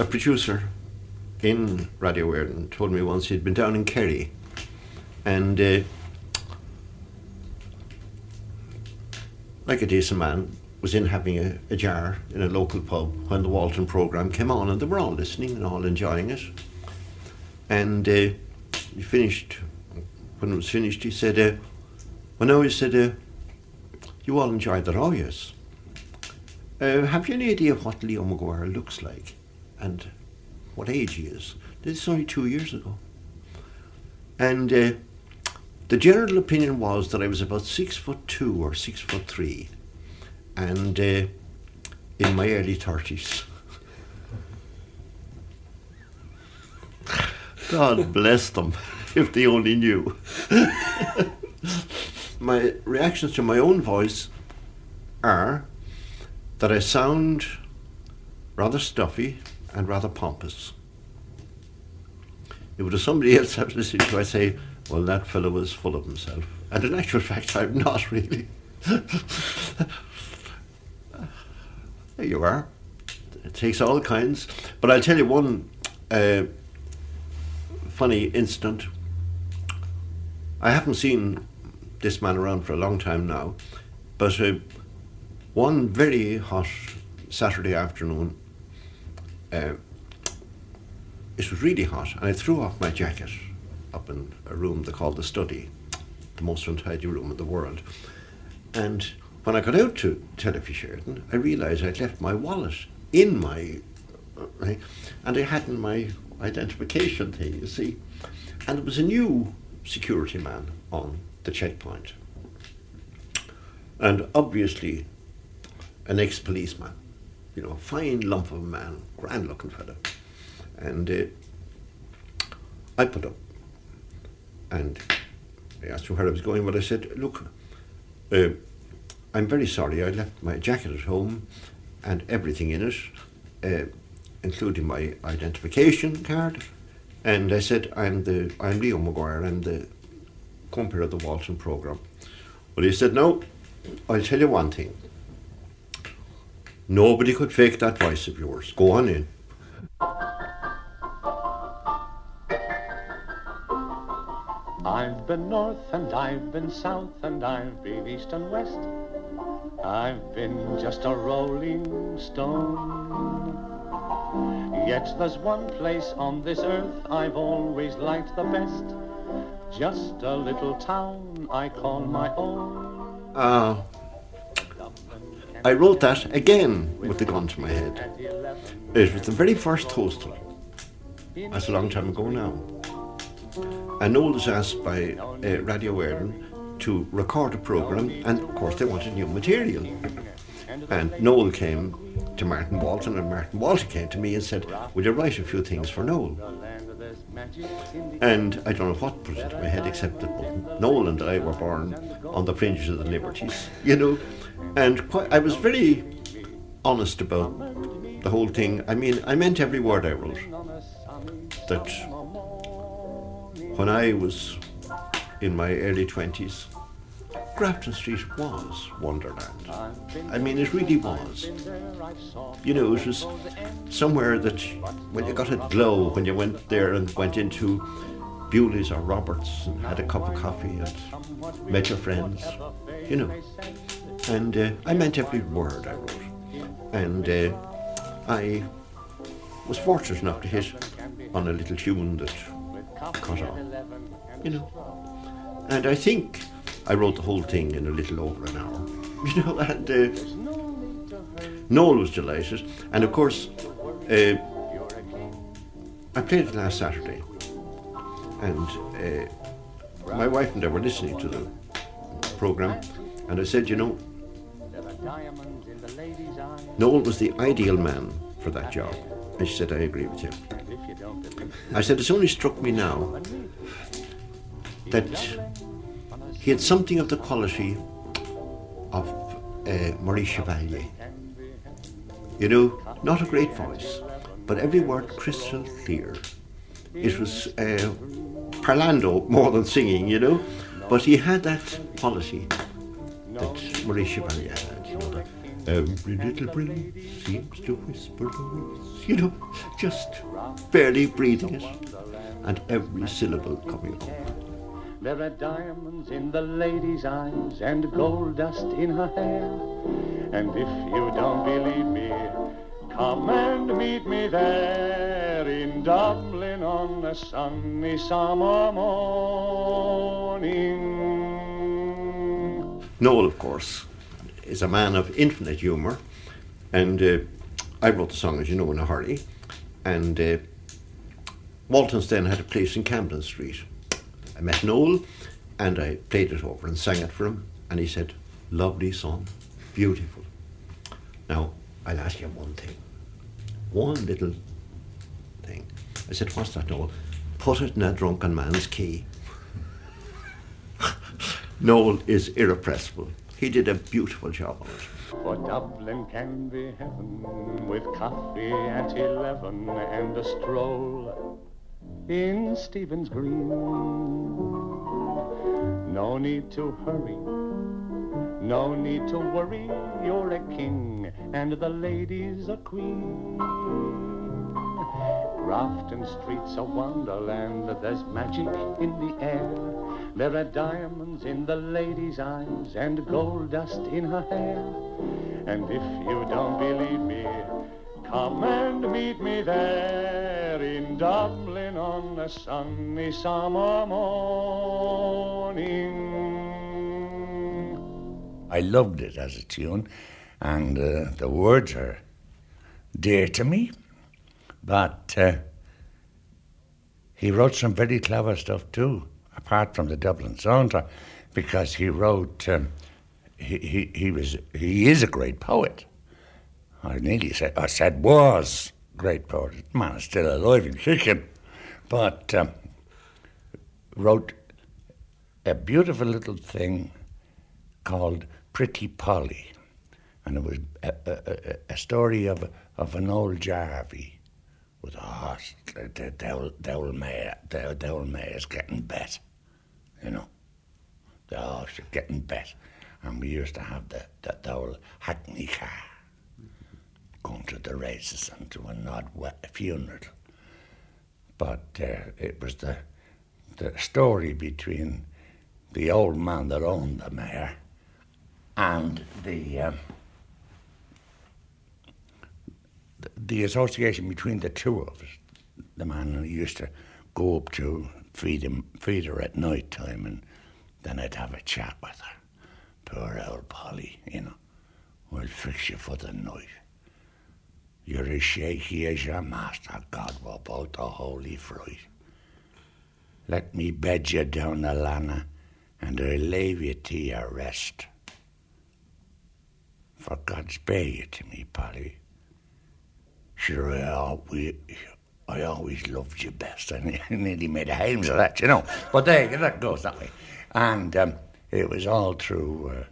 A producer in Radio Éireann told me once he'd been down in Kerry, and like a decent man, was in having a jar in a local pub when the Walton programme came on, and they were all listening and all enjoying it. And he finished, when it was finished, he said, you all enjoyed that, oh yes. Have you any idea what Leo Maguire looks like and what age he is? This is only 2 years ago. And the general opinion was that I was about 6'2" or 6'3", and in my early 30s. God bless them, if they only knew. My reactions to my own voice are that I sound rather stuffy and rather pompous. If it was somebody else I was listening to, I say, well, that fellow was full of himself. And in actual fact, I'm not really. There you are. It takes all kinds. But I'll tell you one funny incident. I haven't seen this man around for a long time now, but one very hot Saturday afternoon, it was really hot, and I threw off my jacket up in a room they called the study, the most untidy room in the world. And when I got out to Telefisherton, I realised I'd left my wallet in my, and I hadn't my identification thing, you see. And there was a new security man on the checkpoint, and obviously an ex-policeman, you know, a fine lump of a man, grand looking fellow. And I put up, and I asked him where I was going, but I said, look, I'm very sorry, I left my jacket at home and everything in it, including my identification card. And I said, I'm Leo Maguire, I'm the compere of the Walton programme. But he said, no, I'll tell you one thing. Nobody could fake that voice of yours. Go on in. I've been north and I've been south and I've been east and west. I've been just a rolling stone. Yet there's one place on this earth I've always liked the best. Just a little town I call my own. I wrote that again with the gun to my head. It was the very first hostel. That's a long time ago now. And Noel was asked by Radio Éireann to record a programme, and of course they wanted new material. And Noel came to Martin Walton, and Martin Walton came to me and said, would you write a few things for Noel? And I don't know what put it into my head, except that both Noel and I were born on the fringes of the Liberties, you know. And I was very honest about the whole thing. I mean, I meant every word I wrote. That when I was in my early 20s, Grafton Street was Wonderland. I mean, it really was. You know, it was somewhere that when you got a glow, when you went there and went into Bewley's or Roberts and had a cup of coffee and met your friends, you know. And I meant every word I wrote. And I was fortunate enough to hit on a little tune that caught on, you know. And I think I wrote the whole thing in a little over an hour, you know, and Noel was delighted. And of course, I played it last Saturday, and my wife and I were listening to the programme, and I said, you know, Noel was the ideal man for that job. And she said, I agree with you. I said, it's only struck me now that he had something of the quality of Maurice Chevalier. You know, not a great voice, but every word crystal clear. It was parlando more than singing, you know, but he had that quality that Maurice Chevalier had, you know, Every little breeze seems to whisper a rose, you know, just barely breathing it, and every syllable coming up. There are diamonds in the lady's eyes and gold dust in her hair. And if you don't believe me, come and meet me there in Dublin on a sunny summer morning. Noel, of course, is a man of infinite humour, and I wrote the song, as you know, in a hurry. And Walton's then had a place in Camden Street. I met Noel and I played it over and sang it for him, and he said, lovely song, beautiful. Now, I'll ask you one little thing. I said, what's that, Noel? Put it in a drunken man's key. Noel is irrepressible. He did a beautiful job of it. For Dublin can be heaven with coffee at 11 and a stroll in Stephen's Green. No need to hurry, no need to worry, you're a king and the lady's a queen. Grafton Street's a wonderland, there's magic in the air. There are diamonds in the lady's eyes and gold dust in her hair. And if you don't believe me, come and meet me there in Dublin on a sunny summer morning. I loved it as a tune, and the words are dear to me, but he wrote some very clever stuff too, apart from the Dublin Saunter, because he wrote, he is a great poet. I said was great poet. The man is still alive and kicking, but wrote a beautiful little thing called Pretty Polly, and it was a story of an old jarvie with a horse. The old mare is getting bet, you know. The horse is getting bet, and we used to have the old hackney car going to the races and to an odd funeral. But it was the story between the old man that owned the mare and the association between the two of us. The man who used to go up to feed her at night time, and then I'd have a chat with her. Poor old Polly, you know, we'll fix you for the night. You're as shaky as your master, God, we're both the holy fright. Let me bed you down the lanna, and I'll leave you to your rest. For God spare you to me, Polly. Sure, I always loved you best. I nearly made a hames of that, you know. But there, that goes that way. And it was all through,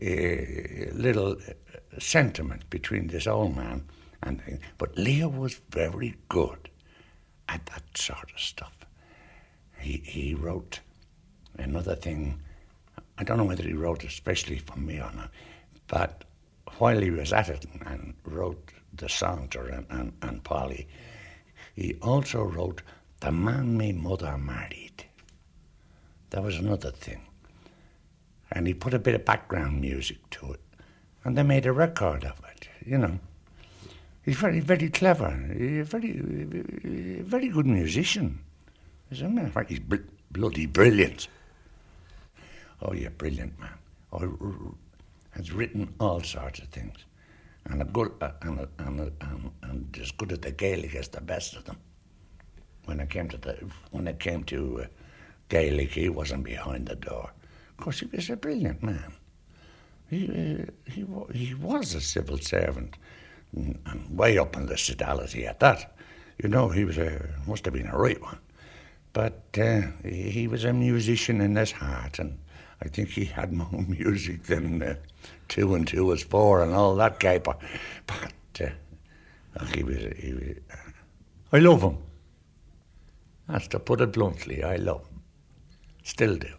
little sentiment between this old man and things. But Leo was very good at that sort of stuff. He wrote another thing. I don't know whether he wrote especially for me or not, but while he was at it and wrote the Saunter and Polly, he also wrote The Man Me Mother Married. That was another thing. And he put a bit of background music to it. And they made a record of it, you know. He's very, very clever. He's a very, very good musician. As a matter of fact, he's bloody brilliant. Oh, you're brilliant, man. Oh, has written all sorts of things. And as good at the Gaelic as the best of them. When it came to Gaelic, he wasn't behind the door. Of course, he was a brilliant man. He was a civil servant, and way up in the sodality at that. You know, he was must have been a right one. But he was a musician in his heart, and I think he had more music than 2 and 2 is 4 and all that caper. But I love him. That's to put it bluntly. I love him. Still do.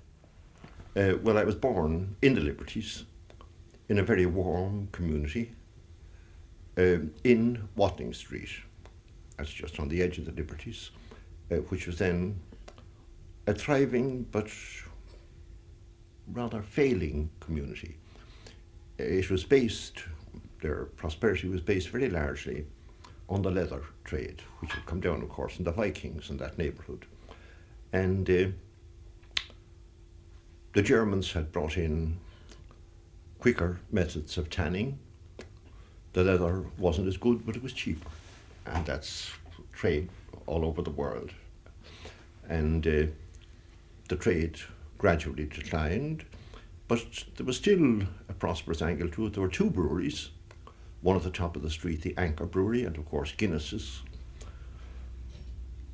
Well, I was born in the Liberties in a very warm community in Watling Street. That's just on the edge of the Liberties, which was then a thriving but rather failing community. It was based, their prosperity was based very largely on the leather trade, which had come down, of course, in the Vikings in that neighbourhood. And the Germans had brought in quicker methods of tanning. The leather wasn't as good, but it was cheaper. And that's trade all over the world. And the trade gradually declined, but there was still a prosperous angle to it. There were two breweries, one at the top of the street, the Anchor Brewery, and of course Guinness's.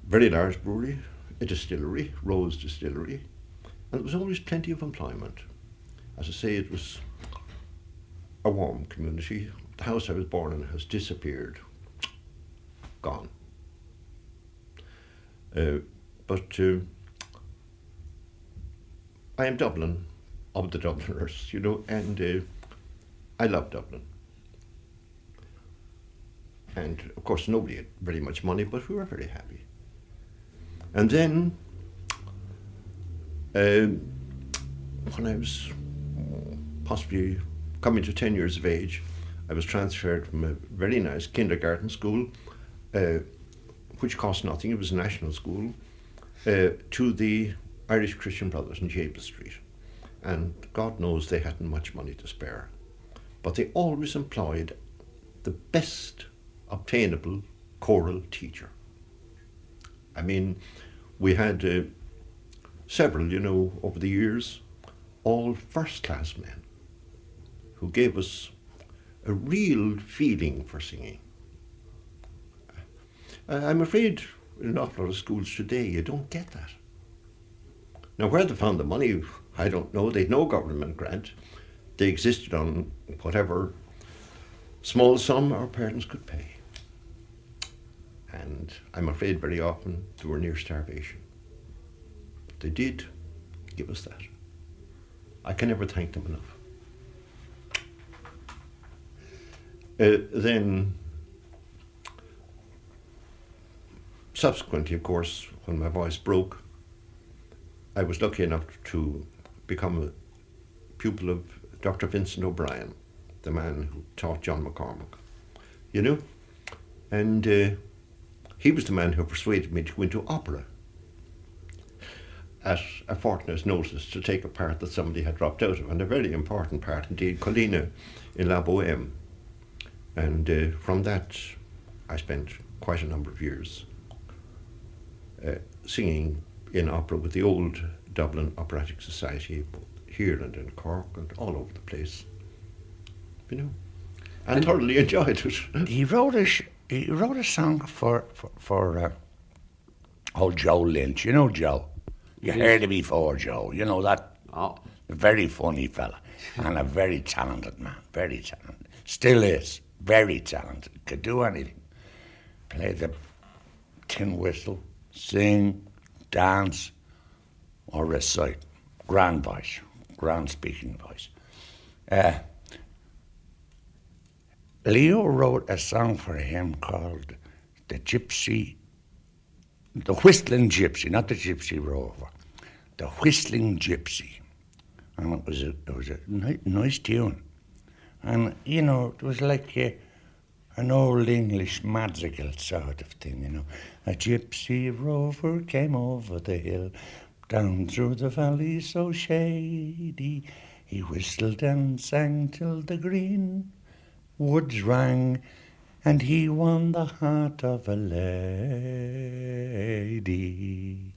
Very large brewery, a distillery, Rose Distillery, and there was always plenty of employment. As I say, it was a warm community. The house I was born in has disappeared, gone. But I am Dublin, of the Dubliners, you know, and I love Dublin. And of course, nobody had very much money, but we were very happy. And then, when I was possibly coming to 10 years of age, I was transferred from a very nice kindergarten school, which cost nothing, it was a national school, to the Irish Christian Brothers in James Street. And God knows they hadn't much money to spare. But they always employed the best obtainable choral teacher. I mean, we had several, you know, over the years, all first-class men who gave us a real feeling for singing. I'm afraid in an awful lot of schools today you don't get that. Now, where they found the money, I don't know. They'd no government grant. They existed on whatever small sum our parents could pay. And I'm afraid very often they were near starvation. But they did give us that. I can never thank them enough. Then, subsequently, of course, when my voice broke, I was lucky enough to become a pupil of Dr. Vincent O'Brien, the man who taught John McCormack, you know? And he was the man who persuaded me to go into opera at a fortnight's notice to take a part that somebody had dropped out of, and a very important part indeed, Colina in La Boheme. And from that, I spent quite a number of years singing in opera with the old Dublin Operatic Society, both here and in Cork and all over the place, you know, and thoroughly enjoyed it. He wrote a song for old Joe Lynch. You know Joe? You heard him before, Joe. You know that? Oh. Very funny fella and a very talented man, very talented. Still is, very talented. Could do anything. Play the tin whistle, sing, dance or recite. Grand voice, grand speaking voice. Leo wrote a song for him called The Gypsy, The Whistling Gypsy, not the Gypsy Rover, The Whistling Gypsy. And it was a nice tune. And, you know, it was like an old English madrigal sort of thing, you know. A gypsy rover came over the hill, down through the valley so shady. He whistled and sang till the green woods rang, and he won the heart of a lady.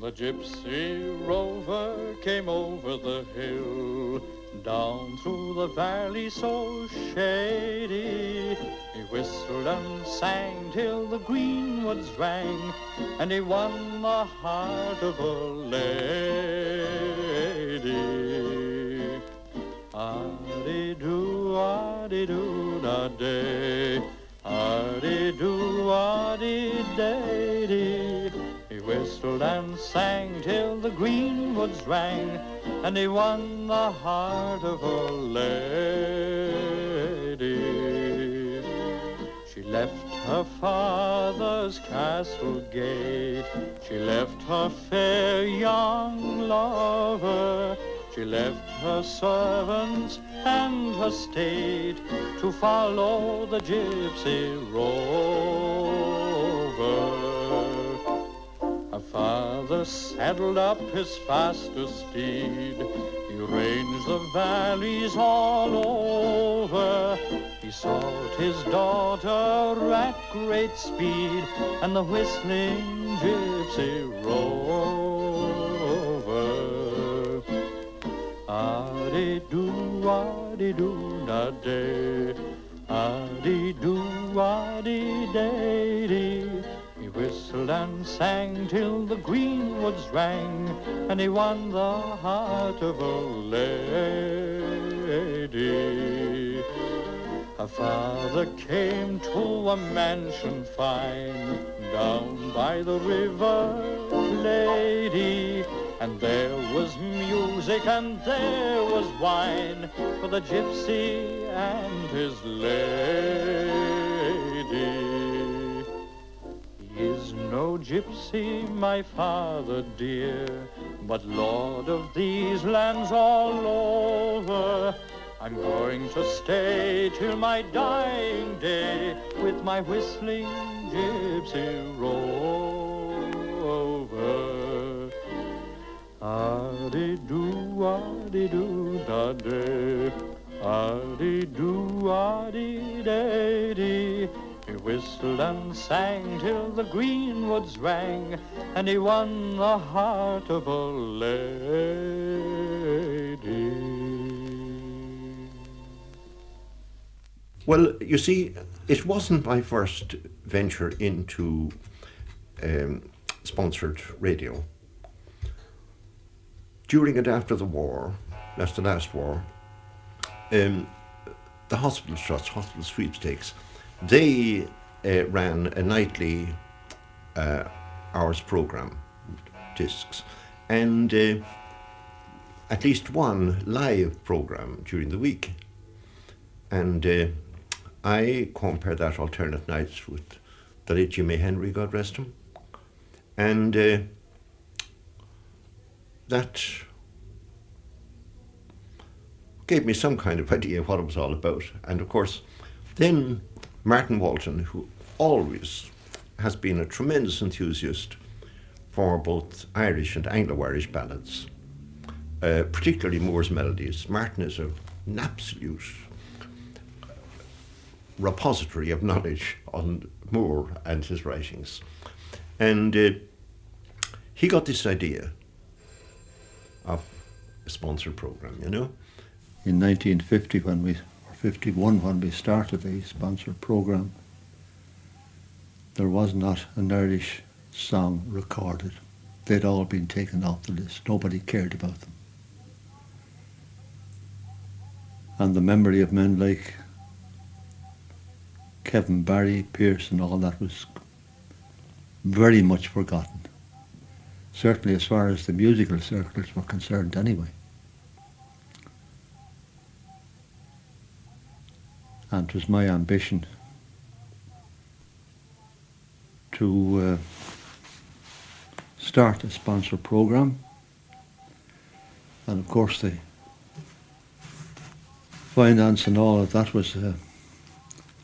The gypsy rover came over the hill, down through the valley so shady. He whistled and sang till the greenwoods rang, and he won the heart of a lady. Ah-dee-doo, ah-dee-doo, da-day, ah-dee-doo, ah-dee-day-dee. Kenwoods rang, and he won the heart of a lady. She left her father's castle gate, she left her fair young lover, she left her servants and her state to follow the gypsy rover. Her father saddled up his fastest steed, he ranged the valleys all over, he sought his daughter at great speed, and the whistling gypsy rover. A-dee-doo, a-dee-doo, da-day, a-dee-doo, a-dee-day-dee. He whistled and sang till the greenwoods rang, and he won the heart of a lady. Her father came to a mansion fine, down by the river, lady, and there was music and there was wine for the gypsy and his lady. He is no gypsy, my father dear, but lord of these lands all over. I'm going to stay till my dying day with my whistling gypsy rover. A-dee-doo, a-dee-doo, da-dee, a-dee-doo, a-dee-day-dee. He whistled and sang till the greenwoods rang, and he won the heart of a lady. Well, you see, it wasn't my first venture into sponsored radio. During and after the war, that's the last war, the hospital trusts, hospital sweepstakes, they ran a nightly hours programme, discs, and at least one live programme during the week. And I compare that alternate nights with the late Jimmy Henry, God rest him, and that gave me some kind of idea what it was all about. And of course, then Martin Walton, who always has been a tremendous enthusiast for both Irish and Anglo-Irish ballads, particularly Moore's melodies. Martin is an absolute repository of knowledge on Moore and his writings. And he got this idea of a sponsored programme, you know. In 1950, when we, or 51, when we started the sponsored programme, there was not an Irish song recorded. They'd all been taken off the list. Nobody cared about them. And the memory of men like Kevin Barry, Pierce and all that was very much forgotten. Certainly as far as the musical circles were concerned anyway. And it was my ambition to start a sponsored programme. And of course the finance and all of that was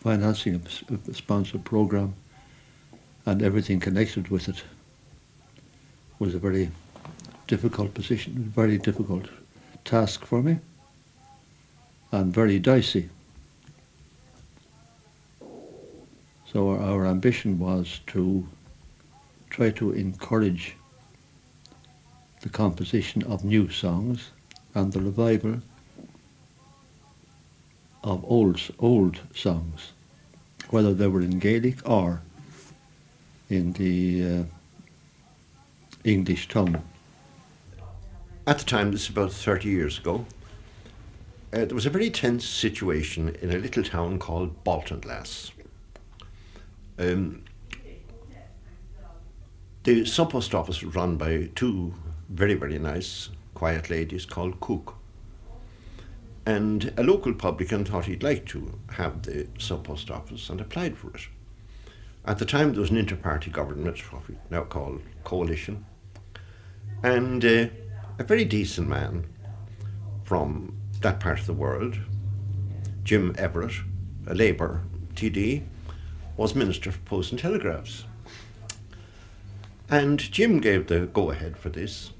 financing of the sponsored programme and everything connected with it was a very difficult position, very difficult task for me, and very dicey. So our ambition was to try to encourage the composition of new songs and the revival of old songs, whether they were in Gaelic or in the English tongue. At the time, this is about 30 years ago, there was a very tense situation in a little town called Baltinglass. The sub-post office was run by two very, very nice, quiet ladies called Cook. And a local publican thought he'd like to have the sub-post office and applied for it. At the time, there was an inter-party government, what we now call coalition, and a very decent man from that part of the world, Jim Everett, a Labour TD, was Minister for Posts and Telegraphs. And Jim gave the go-ahead for this,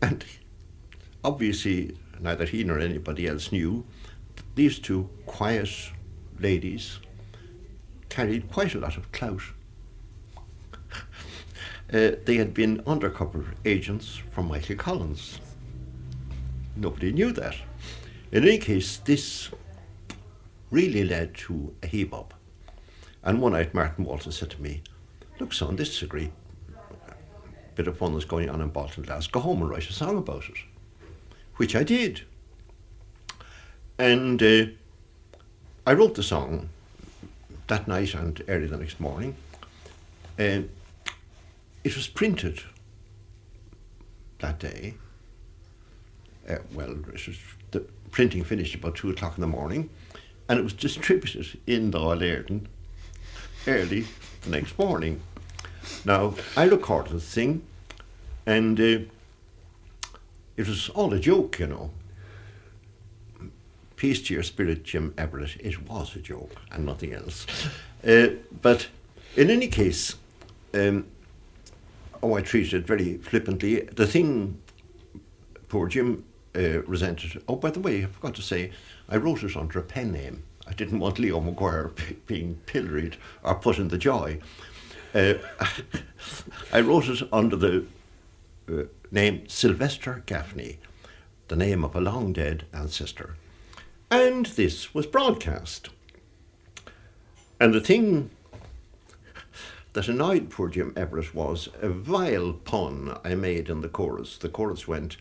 and obviously neither he nor anybody else knew that these two quiet ladies carried quite a lot of clout. They had been undercover agents for Michael Collins. Nobody knew that. In any case, this really led to a heave-up. And one night Martin Walton said to me, "Look, son, this is a great bit of fun that's going on in Baltinglass. Go home and write a song about it," which I did. And I wrote the song that night and early the next morning. It was printed that day. The printing finished about 2 o'clock in the morning, and it was distributed in Dáil, Éireann early the next morning. Now, I recorded the thing, and it was all a joke, you know. Peace to your spirit, Jim Everett. It was a joke and nothing else. But in any case, I treated it very flippantly. The thing poor Jim resented. Oh, by the way, I forgot to say, I wrote it under a pen name. I didn't want Leo Maguire being pilloried or put in the joy. I wrote it under the name Sylvester Gaffney, the name of a long-dead ancestor. And this was broadcast. And the thing that annoyed poor Jim Everett was a vile pun I made in the chorus. The chorus went,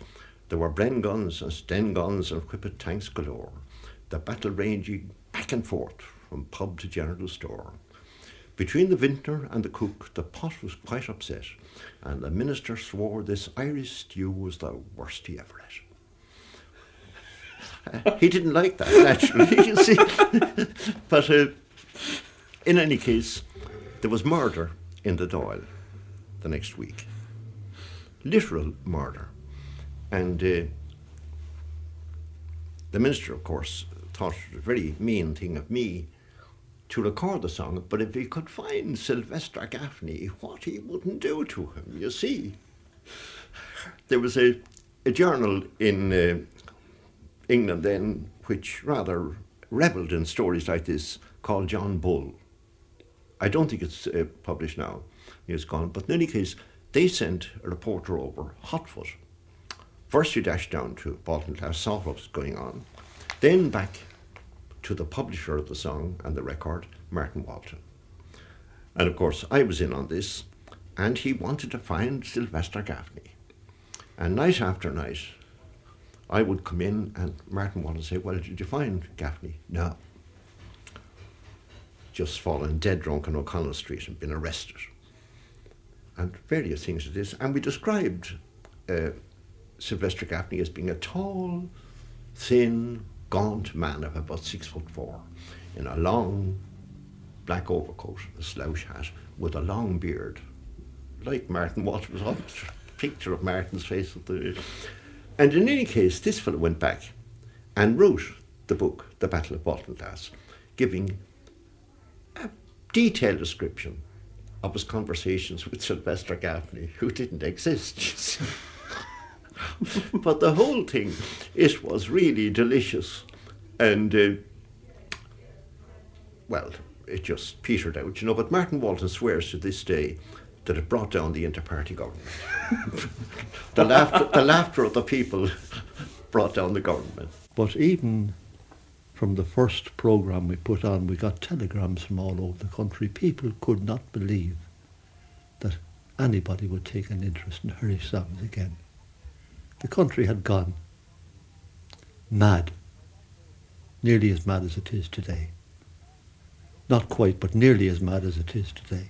"There were Bren guns and Sten guns and whippet tanks galore, the battle raging back and forth from pub to general store. Between the vintner and the cook, the pot was quite upset, and the minister swore this Irish stew was the worst he ever ate." He didn't like that, naturally, you see. But in any case, there was murder in the Dáil the next week. Literal murder. And the minister, of course, thought it was a very mean thing of me to record the song, but if he could find Sylvester Gaffney, what he wouldn't do to him, you see. There was a journal in England then, which rather revelled in stories like this, called John Bull. I don't think it's published now, it's gone, but in any case, they sent a reporter over, hotfoot. First he dashed down to Baltinglass, saw what was going on, then back to the publisher of the song and the record, Martin Walton. And of course, I was in on this, and he wanted to find Sylvester Gaffney. And night after night, I would come in and Martin Walton would say, "Well, did you find Gaffney?" "No. Just fallen dead drunk on O'Connell Street and been arrested." And various things of this. And we described Sylvester Gaffney as being a tall, thin, gaunt man of about 6'4", in a long black overcoat, a slouch hat, with a long beard, like Martin Walton. Was almost a picture of Martin's face at the... And in any case, this fellow went back and wrote the book, The Battle of Baltinglass, giving a detailed description of his conversations with Sylvester Gaffney, who didn't exist. But the whole thing, it was really delicious. And, it just petered out, you know. But Martin Walton swears to this day that it brought down the inter-party government. The laughter of the people brought down the government. But even from the first programme we put on, we got telegrams from all over the country. People could not believe that anybody would take an interest in Hurry songs again. The country had gone mad, nearly as mad as it is today. Not quite, but nearly as mad as it is today.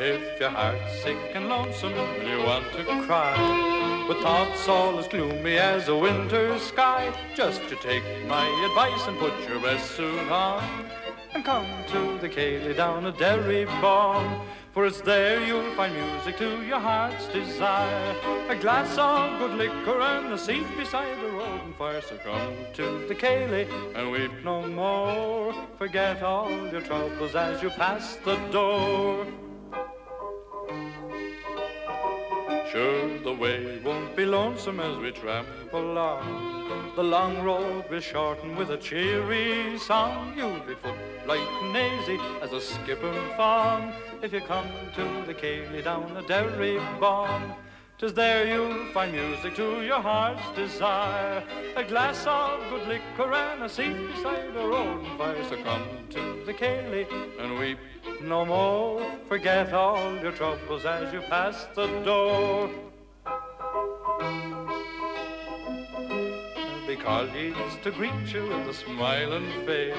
If your heart's sick and lonesome and you want to cry, with thoughts all as gloomy as a winter sky, just to take my advice and put your best suit on, and come to the Céilí down at Derrybawn, for it's there you'll find music to your heart's desire, a glass of good liquor and a seat beside the road fire. So come to the Céilí and weep no more, forget all your troubles as you pass the door. Sure, the way won't be lonesome as we trample along. The long road will shorten with a cheery song. You'll be footlight and easy as a skipping fawn, if you come to the Céilí down at Derrybawn. 'Tis there you'll find music to your heart's desire, a glass of good liquor and a seat beside a road fire. So come to the Céilí and weep no more, forget all your troubles as you pass the door. There'll be colleagues to greet you with a smiling face,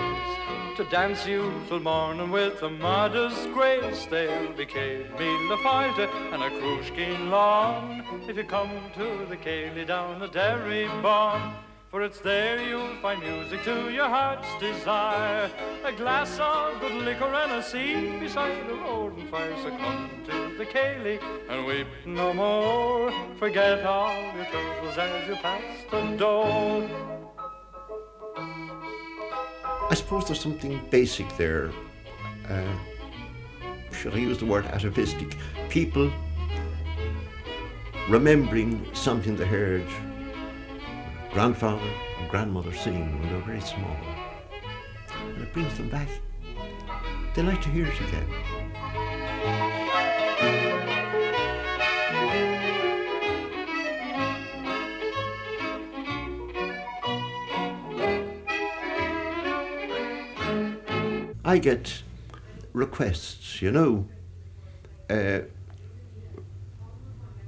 to dance you till morning with a modest grace. There'll be cake, meal, a fighter and a crushkin long, if you come to the Céilí down the Derrybawn. For it's there you'll find music to your heart's desire, a glass of good liquor and a seat beside the road and fire. So come to the Céilí and weep no more, forget all your troubles as you pass the door. I suppose there's something basic there. Should I use the word atavistic? People remembering something they heard grandfather and grandmother singing when they're very small, and it brings them back. They like to hear it again. I get requests, you know,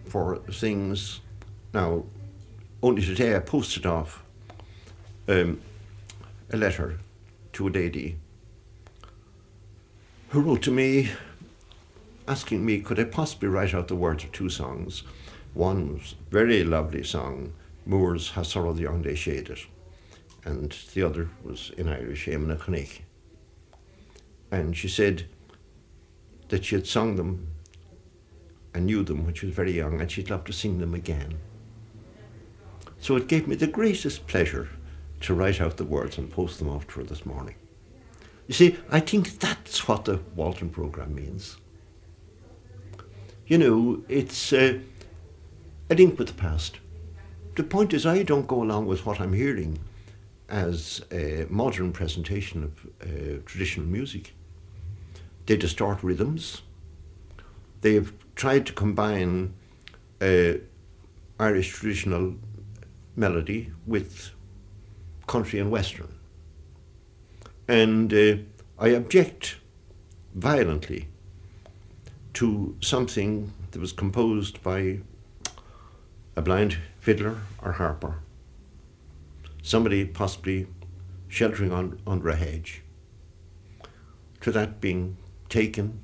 for things now. Only today I posted off a letter to a lady who wrote to me asking me could I possibly write out the words of two songs. One was a very lovely song, Moore's How Sorrow the Young Day Shaded, and the other was in Irish, Éireann Cónaí. And she said that she had sung them and knew them when she was very young, and she'd love to sing them again. So it gave me the greatest pleasure to write out the words and post them off to her this morning. You see, I think that's what the Walton programme means. You know, it's a link with the past. The point is, I don't go along with what I'm hearing as a modern presentation of traditional music. They distort rhythms. They've tried to combine Irish traditional melody with country and western, and I object violently to something that was composed by a blind fiddler or harper, somebody possibly sheltering under a hedge, to that being taken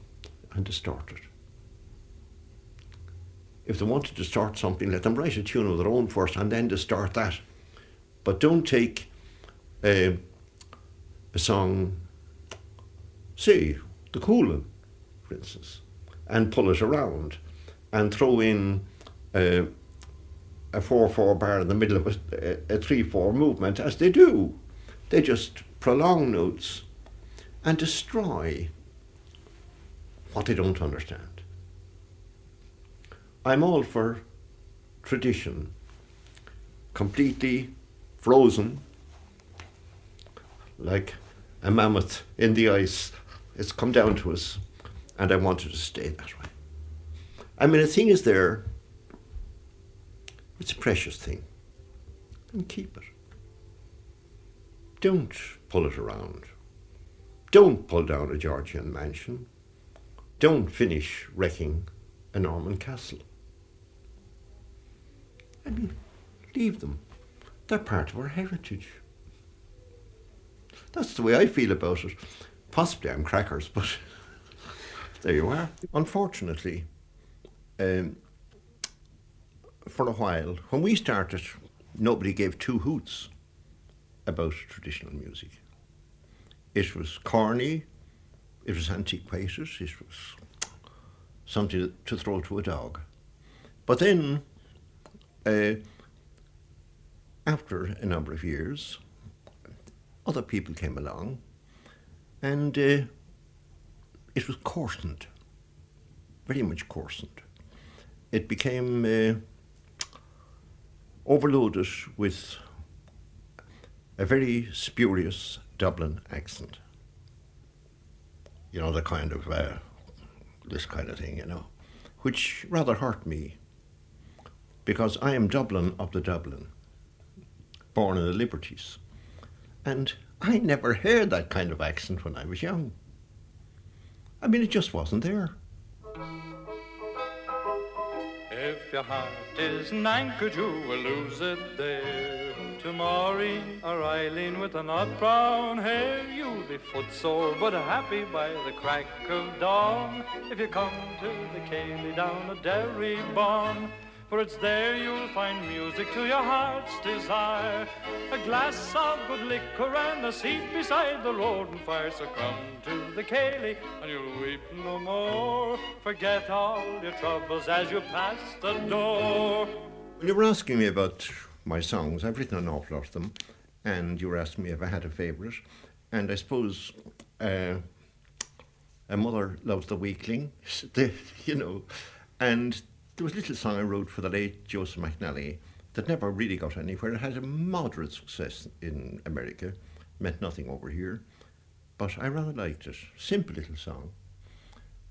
and distorted. If they want to distort something, let them write a tune of their own first and then distort that. But don't take a song, say, the Coolin, for instance, and pull it around and throw in a 4-4 bar in the middle of a 3-4 movement, as they do. They just prolong notes and destroy what they don't understand. I'm all for tradition, completely frozen, like a mammoth in the ice. It's come down to us, and I want it to stay that way. I mean, a thing is there, it's a precious thing, and keep it. Don't pull it around. Don't pull down a Georgian mansion. Don't finish wrecking a Norman castle. I mean, leave them. They're part of our heritage. That's the way I feel about it. Possibly I'm crackers, but There you are. Unfortunately, for a while, when we started, nobody gave two hoots about traditional music. It was corny, it was antiquated, it was something to throw to a dog. But then, after a number of years, other people came along, and it was coarsened, very much coarsened. It became overloaded with a very spurious Dublin accent. You know, the kind of, this kind of thing, you know, which rather hurt me, because I am Dublin of the Dublin, born in the Liberties. And I never heard that kind of accent when I was young. I mean, it just wasn't there. If your heart is an anchor, you will lose it there. To Maureen or Eileen with an odd brown hair, you'll be footsore but happy by the crack of dawn. If you come to the Céilí down at Derry Bon, for it's there you'll find music to your heart's desire. A glass of good liquor and a seat beside the roaring fire. So come to the Céilí and you'll weep no more. Forget all your troubles as you pass the door. You were asking me about my songs. I've written an awful lot of them. And you were asking me if I had a favourite. And I suppose A Mother Loves the Weakling, you know, and there was a little song I wrote for the late Joseph McNally that never really got anywhere. It had a moderate success in America, meant nothing over here, but I rather liked it. Simple little song.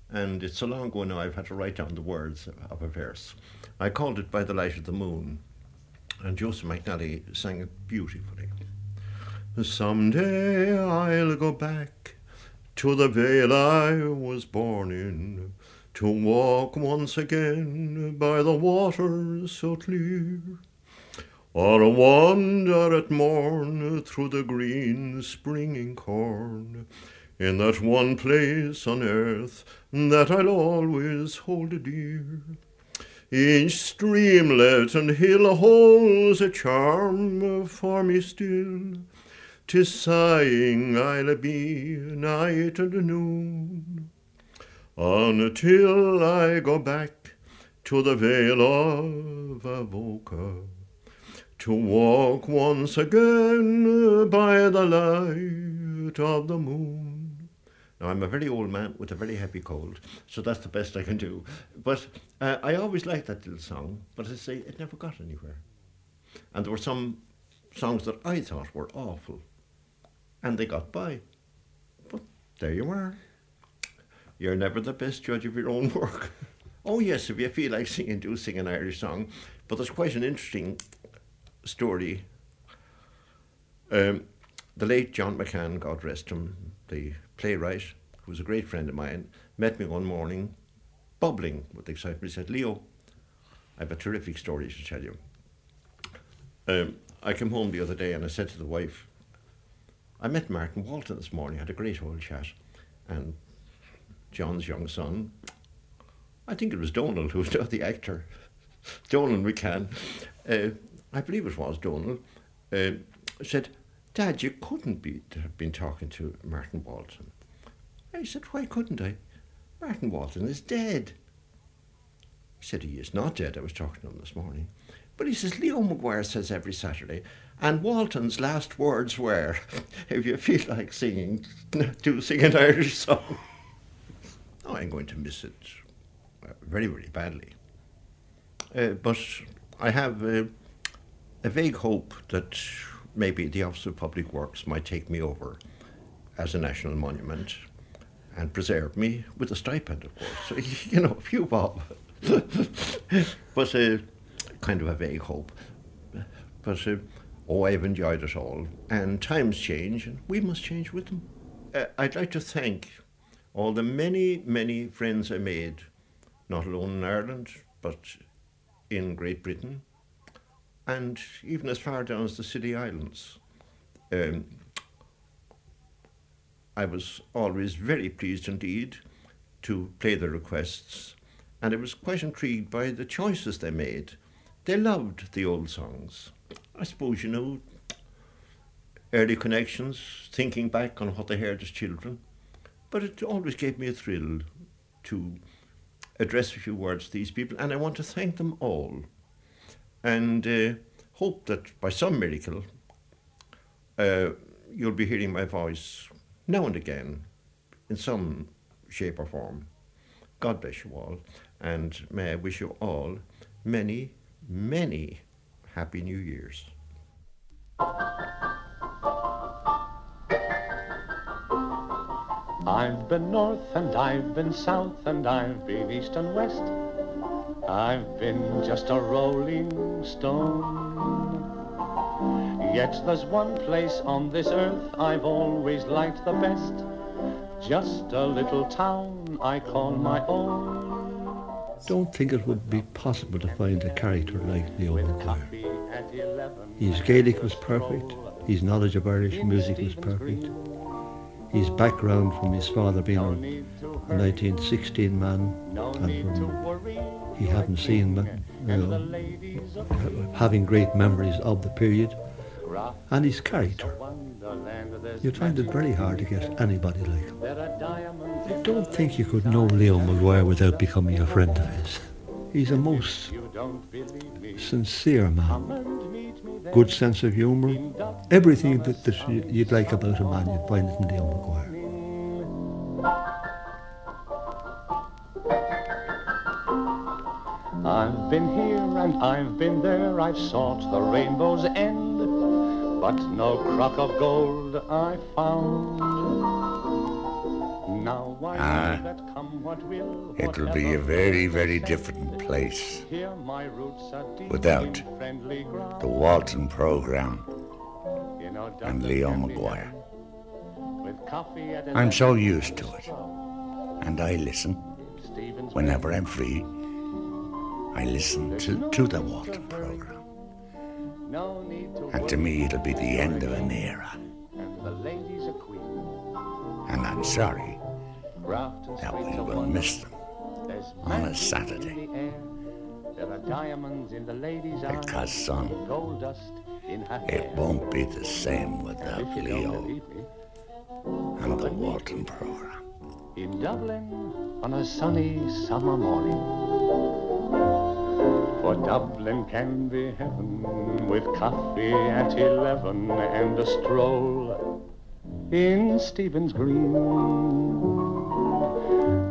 And it's so long ago now I've had to write down the words of a verse. I called it By the Light of the Moon, and Joseph McNally sang it beautifully. Someday I'll go back to the vale I was born in, to walk once again by the water so clear, or wander at morn through the green springing corn, in that one place on earth that I'll always hold dear. Each streamlet and hill holds a charm for me still, 'tis sighing I'll be night and noon, until I go back to the Vale of Avoca, to walk once again by the light of the moon. Now, I'm a very old man with a very heavy cold, so that's the best I can do. But I always liked that little song, but as I say, it never got anywhere. And there were some songs that I thought were awful, and they got by. But there you are. You're never the best judge of your own work. Oh yes, if you feel like singing, do sing an Irish song. But there's quite an interesting story. The late John McCann, God rest him, the playwright, who was a great friend of mine, met me one morning, bubbling with excitement. He said, Leo, I have a terrific story to tell you. I came home the other day and I said to the wife, I met Martin Walton this morning, had a great old chat, and John's young son, I think it was Donald, who was the actor, Donald McCann, I believe it was Donald, said, Dad, you couldn't have been talking to Martin Walton. I said, why couldn't I? Martin Walton is dead. He said, he is not dead. I was talking to him this morning. But he says, Leo Maguire says every Saturday, and Walton's last words were, if you feel like singing, do sing an Irish song. Oh, I'm going to miss it very, very badly. But I have a vague hope that maybe the Office of Public Works might take me over as a national monument and preserve me with a stipend, of course. So, you know, a few bob. But kind of a vague hope. But I've enjoyed it all. And times change, and we must change with them. I'd like to thank all the many, many friends I made, not alone in Ireland, but in Great Britain, and even as far down as the Scilly Islands. I was always very pleased indeed to play the requests, and I was quite intrigued by the choices they made. They loved the old songs. I suppose, you know, early connections, thinking back on what they heard as children, but it always gave me a thrill to address a few words to these people, and I want to thank them all, and hope that by some miracle you'll be hearing my voice now and again in some shape or form. God bless you all, and may I wish you all many, many Happy New Years. I've been north and I've been south and I've been east and west. I've been just a rolling stone. Yet there's one place on this earth I've always liked the best. Just a little town I call my own. I don't think it would be possible to find a character like Leo Maguire. His Gaelic was perfect, his knowledge of Irish music was perfect, his background from his father being a 1916 man, and from he hadn't seen man, having great memories of the period, and his character. You'd find it very hard to get anybody like him. I don't think you could know Leo Maguire without becoming a friend of his. He's a most sincere man, good sense of humour, everything that you'd like about a man, you'd find it in Leo Maguire. I've been here and I've been there, I've sought the rainbow's end, but no crock of gold I found. Now it'll be a very, very different place without the Walton programme and Leo Maguire. I'm so used to it, and I listen whenever I'm free. I listen to the Walton programme. And to me, it'll be the end of an era. And I'm sorry that we will miss them on a Saturday. Because, son, it won't be the same without Leo and the Walton programme. In Dublin on a sunny summer morning. For Dublin can be heaven with coffee at 11 and a stroll in Stephen's Green.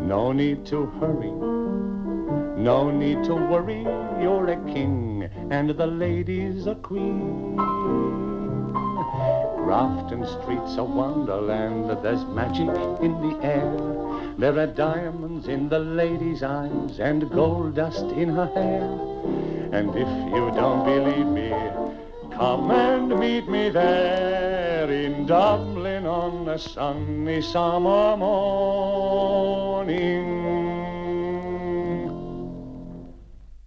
No need to hurry, no need to worry, you're a king and the lady's a queen. Grafton Street's a wonderland, there's magic in the air. There are diamonds in the lady's eyes and gold dust in her hair. And if you don't believe me, come and meet me there in Dublin on a sunny summer morning.